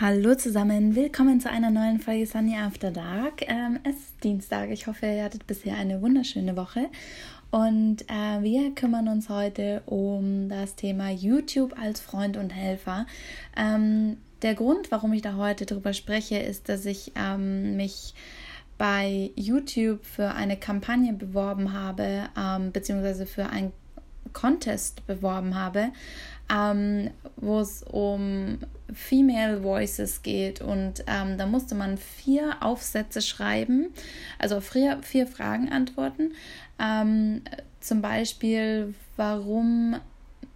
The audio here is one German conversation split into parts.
Hallo zusammen, willkommen zu einer neuen Folge Sunny After Dark. Es ist Dienstag, ich hoffe, ihr hattet bisher eine wunderschöne Woche. Und wir kümmern uns heute um das Thema YouTube als Freund und Helfer. Der Grund, warum ich da heute drüber spreche, ist, dass ich mich bei YouTube für eine Kampagne beworben habe, beziehungsweise für einen Contest beworben habe, wo es um Female Voices geht, und da musste man 4 Aufsätze schreiben, also auf 4 Fragen antworten, zum Beispiel, warum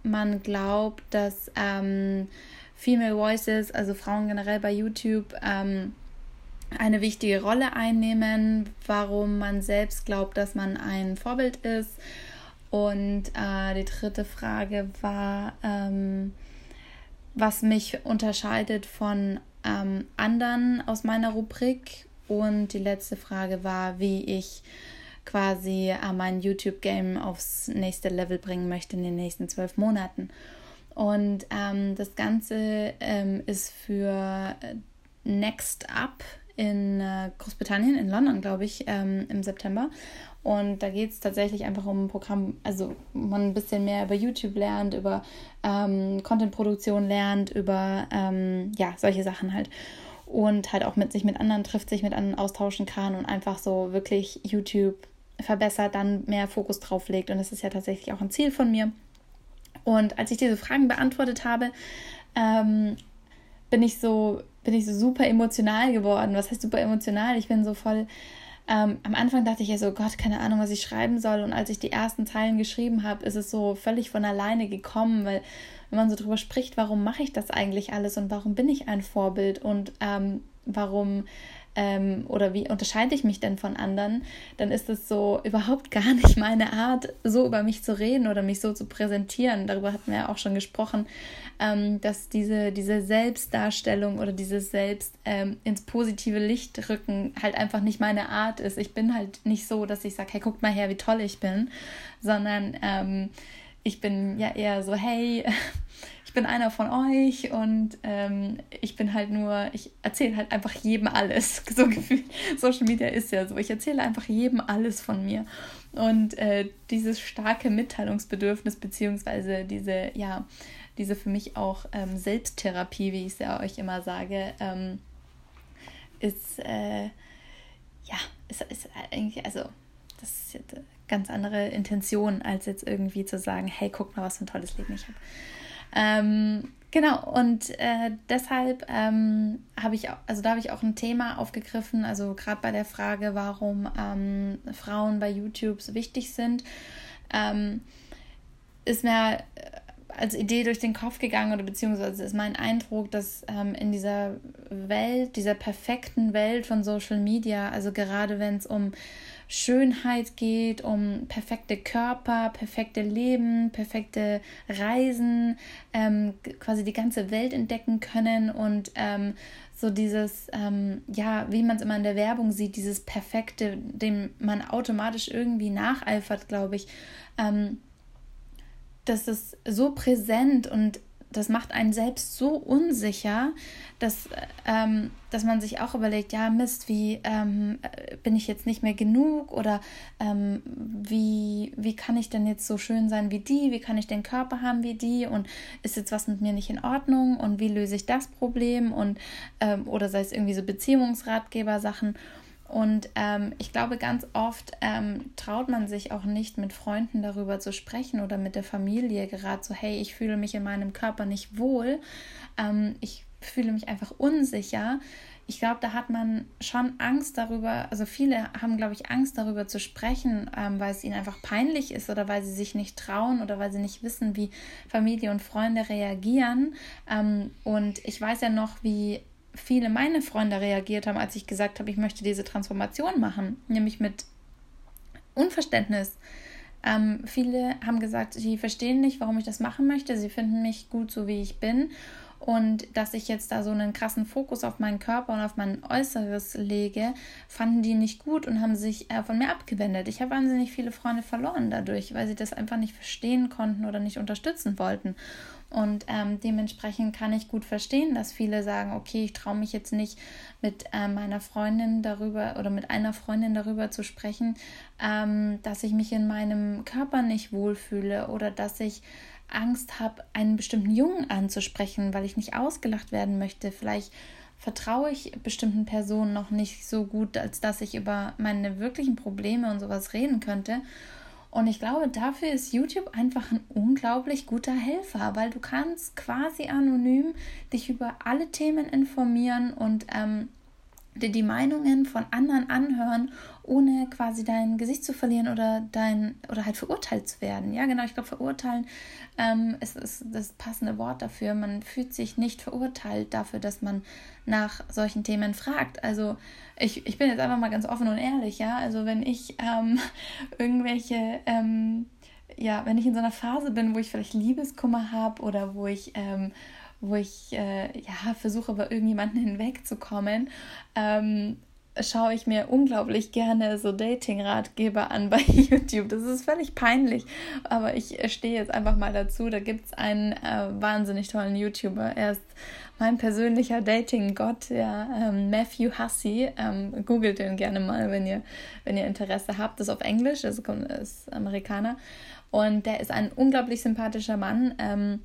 man glaubt, dass Female Voices, also Frauen generell bei YouTube, eine wichtige Rolle einnehmen, warum man selbst glaubt, dass man ein Vorbild ist. Und die dritte Frage war, was mich unterscheidet von anderen aus meiner Rubrik. Und die letzte Frage war, wie ich quasi mein YouTube-Game aufs nächste Level bringen möchte in den nächsten 12 Monaten. Und das Ganze ist für Next Up in Großbritannien, in London, glaube ich, im September. Und da geht es tatsächlich einfach um ein Programm, also man ein bisschen mehr über YouTube lernt, über Content-Produktion lernt, über solche Sachen halt. Und halt auch sich mit anderen trifft, sich mit anderen austauschen kann und einfach so wirklich YouTube verbessert, dann mehr Fokus drauf legt. Und das ist ja tatsächlich auch ein Ziel von mir. Und als ich diese Fragen beantwortet habe, bin ich so super emotional geworden. Was heißt super emotional? Ich bin so voll... am Anfang dachte ich ja so, Gott, keine Ahnung, was ich schreiben soll. Und als ich die ersten Zeilen geschrieben habe, ist es so völlig von alleine gekommen, weil wenn man so drüber spricht, warum mache ich das eigentlich alles und warum bin ich ein Vorbild und warum oder wie unterscheide ich mich denn von anderen, dann ist es so überhaupt gar nicht meine Art, so über mich zu reden oder mich so zu präsentieren. Darüber hatten wir ja auch schon gesprochen, dass diese Selbstdarstellung oder dieses Selbst ins positive Licht rücken halt einfach nicht meine Art ist. Ich bin halt nicht so, dass ich sage, hey, guckt mal her, wie toll ich bin, sondern ich bin ja eher so, hey, ich bin einer von euch und ich erzähle halt einfach jedem alles. So gefühlt, Social Media ist ja so, ich erzähle einfach jedem alles von mir. Und dieses starke Mitteilungsbedürfnis, beziehungsweise diese für mich auch Selbsttherapie, wie ich es ja euch immer sage, ist eigentlich, also das ist jetzt eine ganz andere Intention, als jetzt irgendwie zu sagen, hey, guck mal, was für ein tolles Leben ich habe. Genau, und deshalb habe ich auch ein Thema aufgegriffen, also gerade bei der Frage, warum Frauen bei YouTube so wichtig sind, ist mir als Idee durch den Kopf gegangen, oder beziehungsweise ist mein Eindruck, dass in dieser Welt, dieser perfekten Welt von Social Media, also gerade wenn es um Schönheit geht, um perfekte Körper, perfekte Leben, perfekte Reisen, quasi die ganze Welt entdecken können und so dieses, wie man es immer in der Werbung sieht, dieses Perfekte, dem man automatisch irgendwie nacheifert, glaube ich, das ist so präsent und das macht einen selbst so unsicher, dass man sich auch überlegt, ja Mist, wie bin ich jetzt nicht mehr genug, oder wie kann ich denn jetzt so schön sein wie die, wie kann ich den Körper haben wie die, und ist jetzt was mit mir nicht in Ordnung und wie löse ich das Problem, und oder sei es irgendwie so Beziehungsratgeber-Sachen. Und ich glaube, ganz oft traut man sich auch nicht, mit Freunden darüber zu sprechen oder mit der Familie, gerade so, hey, ich fühle mich in meinem Körper nicht wohl, ich fühle mich einfach unsicher. Ich glaube, da hat man schon Angst darüber, also viele haben, glaube ich, Angst darüber zu sprechen, weil es ihnen einfach peinlich ist oder weil sie sich nicht trauen oder weil sie nicht wissen, wie Familie und Freunde reagieren. Und ich weiß ja noch, wie viele meine Freunde reagiert haben, als ich gesagt habe, ich möchte diese Transformation machen, nämlich mit Unverständnis. Viele haben gesagt, sie verstehen nicht, warum ich das machen möchte, sie finden mich gut, so wie ich bin, und dass ich jetzt da so einen krassen Fokus auf meinen Körper und auf mein Äußeres lege, fanden die nicht gut und haben sich von mir abgewendet. Ich habe wahnsinnig viele Freunde verloren dadurch, weil sie das einfach nicht verstehen konnten oder nicht unterstützen wollten. Und dementsprechend kann ich gut verstehen, dass viele sagen, okay, ich traue mich jetzt nicht mit meiner Freundin darüber oder mit einer Freundin darüber zu sprechen, dass ich mich in meinem Körper nicht wohlfühle oder dass ich Angst habe, einen bestimmten Jungen anzusprechen, weil ich nicht ausgelacht werden möchte. Vielleicht vertraue ich bestimmten Personen noch nicht so gut, als dass ich über meine wirklichen Probleme und sowas reden könnte. Und ich glaube, dafür ist YouTube einfach ein unglaublich guter Helfer, weil du kannst quasi anonym dich über alle Themen informieren und dir die Meinungen von anderen anhören, ohne quasi dein Gesicht zu verlieren oder halt verurteilt zu werden. Ja, genau, ich glaube, verurteilen ist das passende Wort dafür. Man fühlt sich nicht verurteilt dafür, dass man nach solchen Themen fragt. Also ich bin jetzt einfach mal ganz offen und ehrlich, ja. Also wenn ich wenn ich in so einer Phase bin, wo ich vielleicht Liebeskummer habe oder wo ich versuche, über irgendjemanden hinwegzukommen, schaue ich mir unglaublich gerne so Dating-Ratgeber an bei YouTube. Das ist völlig peinlich, aber ich stehe jetzt einfach mal dazu. Da gibt es einen wahnsinnig tollen YouTuber. Er ist mein persönlicher Dating-Gott, ja, Matthew Hussey. Googelt den gerne mal, wenn ihr Interesse habt. Das ist auf Englisch, das ist Amerikaner. Und der ist ein unglaublich sympathischer Mann,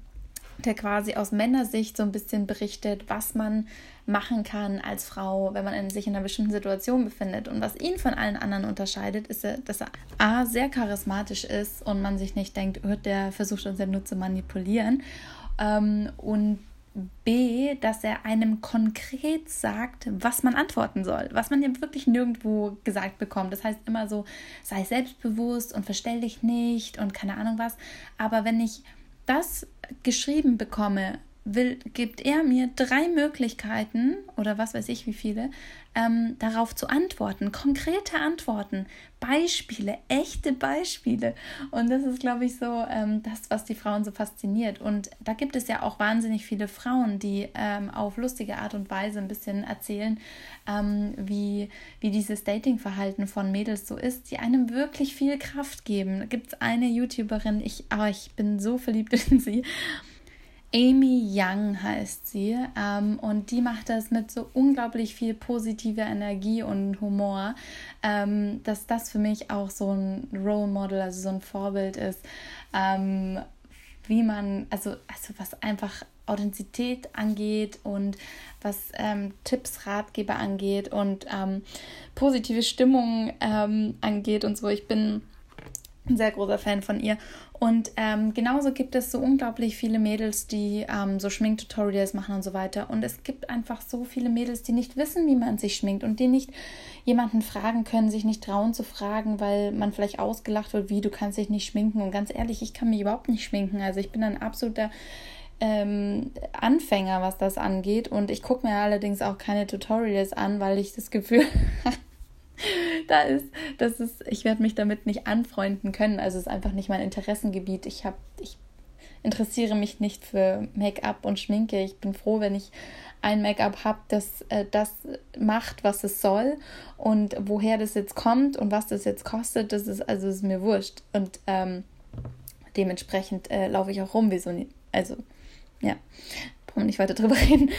der quasi aus Männersicht so ein bisschen berichtet, was man machen kann als Frau, wenn man sich in einer bestimmten Situation befindet. Und was ihn von allen anderen unterscheidet, ist, dass er A, sehr charismatisch ist und man sich nicht denkt, der versucht uns ja nur zu manipulieren. Und B, dass er einem konkret sagt, was man antworten soll, was man ja wirklich nirgendwo gesagt bekommt. Das heißt immer so, sei selbstbewusst und verstell dich nicht und keine Ahnung was. Aber wenn ich das geschrieben bekomme, gibt er mir 3 Möglichkeiten oder was weiß ich wie viele, darauf zu antworten, konkrete Antworten, Beispiele, echte Beispiele. Und das ist, glaube ich, so das, was die Frauen so fasziniert. Und da gibt es ja auch wahnsinnig viele Frauen, die auf lustige Art und Weise ein bisschen erzählen, wie dieses Datingverhalten von Mädels so ist, die einem wirklich viel Kraft geben. Da gibt es eine YouTuberin, ich bin so verliebt in sie, Amy Young heißt sie, und die macht das mit so unglaublich viel positiver Energie und Humor, dass das für mich auch so ein Role Model, also so ein Vorbild ist, wie man, also was einfach Authentizität angeht und was Tipps, Ratgeber angeht und positive Stimmung angeht und so. Ich bin ein sehr großer Fan von ihr. Und genauso gibt es so unglaublich viele Mädels, die so Schminktutorials machen und so weiter. Und es gibt einfach so viele Mädels, die nicht wissen, wie man sich schminkt und die nicht jemanden fragen können, sich nicht trauen zu fragen, weil man vielleicht ausgelacht wird, wie, du kannst dich nicht schminken. Und ganz ehrlich, ich kann mich überhaupt nicht schminken. Also ich bin ein absoluter Anfänger, was das angeht. Und ich gucke mir allerdings auch keine Tutorials an, weil ich das Gefühl ich werde mich damit nicht anfreunden können. Also es ist einfach nicht mein Interessengebiet. Ich interessiere mich nicht für Make-up und Schminke. Ich bin froh, wenn ich ein Make-up habe, das macht, was es soll und woher das jetzt kommt und was das jetzt kostet. Das ist mir wurscht. Und dementsprechend laufe ich auch rum wie so nie. Also ja, brauchen nicht weiter drüber reden.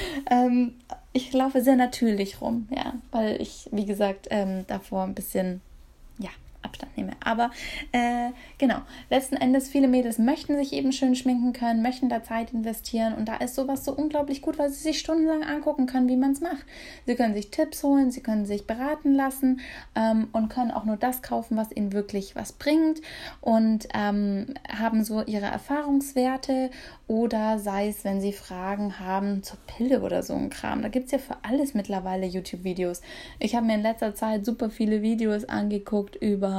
Ich laufe sehr natürlich rum, ja, weil ich, wie gesagt, davor ein bisschen, ja, Abstand nehme. Aber genau, letzten Endes, viele Mädels möchten sich eben schön schminken können, möchten da Zeit investieren und da ist sowas so unglaublich gut, weil sie sich stundenlang angucken können, wie man es macht. Sie können sich Tipps holen, sie können sich beraten lassen und können auch nur das kaufen, was ihnen wirklich was bringt und haben so ihre Erfahrungswerte oder sei es, wenn sie Fragen haben zur Pille oder so ein Kram. Da gibt es ja für alles mittlerweile YouTube-Videos. Ich habe mir in letzter Zeit super viele Videos angeguckt über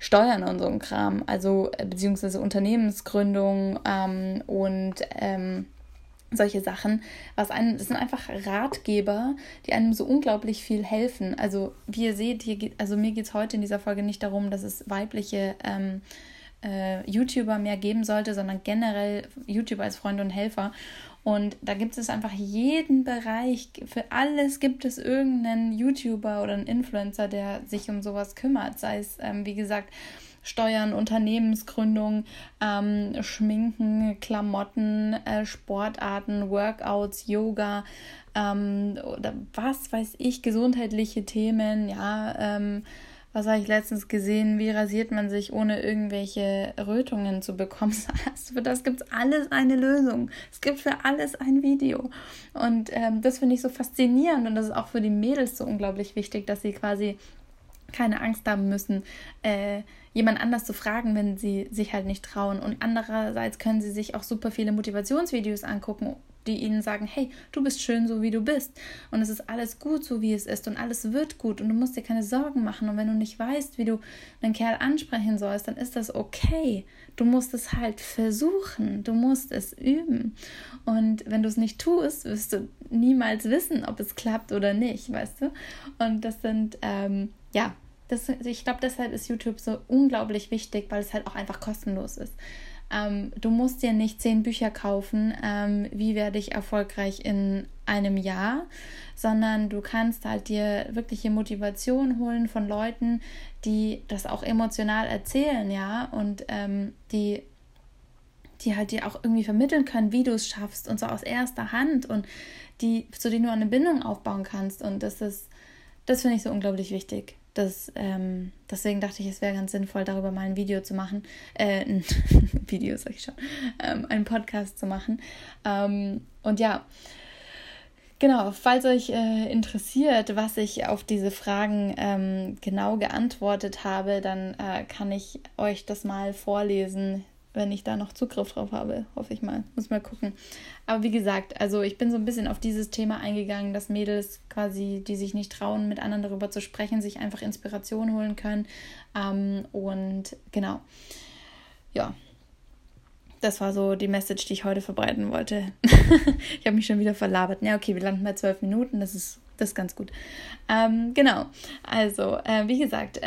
Steuern und so ein Kram, also beziehungsweise Unternehmensgründung und solche Sachen, das sind einfach Ratgeber, die einem so unglaublich viel helfen. Also wie ihr seht, mir geht es heute in dieser Folge nicht darum, dass es weibliche YouTuber mehr geben sollte, sondern generell YouTuber als Freunde und Helfer. Und da gibt es einfach jeden Bereich, für alles gibt es irgendeinen YouTuber oder einen Influencer, der sich um sowas kümmert. Sei es, wie gesagt, Steuern, Unternehmensgründung, Schminken, Klamotten, Sportarten, Workouts, Yoga, oder was weiß ich, gesundheitliche Themen, was habe ich letztens gesehen, wie rasiert man sich, ohne irgendwelche Rötungen zu bekommen? Für das gibt es alles eine Lösung. Es gibt für alles ein Video. Und das finde ich so faszinierend. Und das ist auch für die Mädels so unglaublich wichtig, dass sie quasi keine Angst haben müssen, jemand anders zu fragen, wenn sie sich halt nicht trauen. Und andererseits können sie sich auch super viele Motivationsvideos angucken, die ihnen sagen, hey, du bist schön, so wie du bist. Und es ist alles gut, so wie es ist. Und alles wird gut. Und du musst dir keine Sorgen machen. Und wenn du nicht weißt, wie du einen Kerl ansprechen sollst, dann ist das okay. Du musst es halt versuchen. Du musst es üben. Und wenn du es nicht tust, wirst du niemals wissen, ob es klappt oder nicht, weißt du? Und das sind, ich glaube, deshalb ist YouTube so unglaublich wichtig, weil es halt auch einfach kostenlos ist. Du musst dir nicht 10 Bücher kaufen, wie werde ich erfolgreich in einem Jahr, sondern du kannst halt dir wirkliche Motivation holen von Leuten, die das auch emotional erzählen, und die halt dir auch irgendwie vermitteln können, wie du es schaffst, und so aus erster Hand, und zu denen du eine Bindung aufbauen kannst. Und das finde ich so unglaublich wichtig. Deswegen dachte ich, es wäre ganz sinnvoll, darüber mal ein Video zu machen. Einen Podcast zu machen. Falls euch interessiert, was ich auf diese Fragen genau geantwortet habe, dann kann ich euch das mal vorlesen, wenn ich da noch Zugriff drauf habe, hoffe ich mal. Muss mal gucken. Aber wie gesagt, also ich bin so ein bisschen auf dieses Thema eingegangen, dass Mädels quasi, die sich nicht trauen, mit anderen darüber zu sprechen, sich einfach Inspiration holen können. Das war so die Message, die ich heute verbreiten wollte. Ich habe mich schon wieder verlabert. Ja, okay, wir landen bei 12 Minuten, das ist ganz gut. Wie gesagt,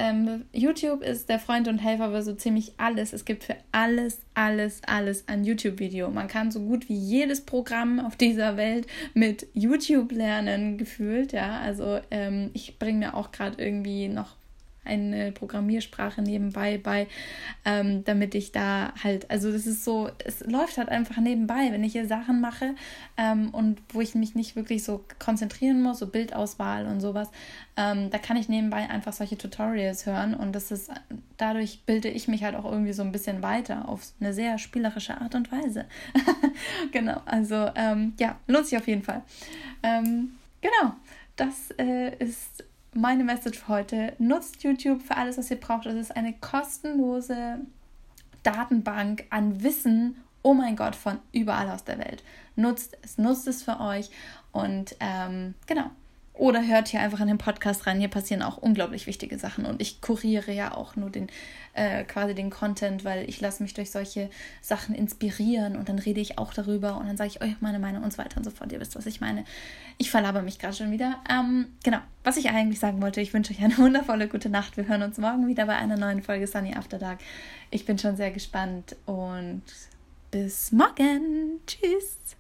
YouTube ist der Freund und Helfer für so ziemlich alles. Es gibt für alles, alles, alles ein YouTube-Video. Man kann so gut wie jedes Programm auf dieser Welt mit YouTube lernen, gefühlt, ich bringe mir auch gerade irgendwie noch eine Programmiersprache nebenbei bei, damit ich da halt, also das ist so, es läuft halt einfach nebenbei, wenn ich hier Sachen mache und wo ich mich nicht wirklich so konzentrieren muss, so Bildauswahl und sowas, da kann ich nebenbei einfach solche Tutorials hören, und dadurch bilde ich mich halt auch irgendwie so ein bisschen weiter auf eine sehr spielerische Art und Weise. Genau, lohnt sich auf jeden Fall. Das ist meine Message für heute. Nutzt YouTube für alles, was ihr braucht. Es ist eine kostenlose Datenbank an Wissen, oh mein Gott, von überall aus der Welt. Nutzt es für euch, und oder hört hier einfach in den Podcast rein. Hier passieren auch unglaublich wichtige Sachen, und ich kuriere ja auch nur den Content, weil ich lasse mich durch solche Sachen inspirieren, und dann rede ich auch darüber, und dann sage ich euch meine Meinung und so weiter und so fort. Ihr wisst, was ich meine. Ich verlabere mich gerade schon wieder. Was ich eigentlich sagen wollte, ich wünsche euch eine wundervolle gute Nacht. Wir hören uns morgen wieder bei einer neuen Folge Sunny After Dark. Ich bin schon sehr gespannt, und bis morgen. Tschüss.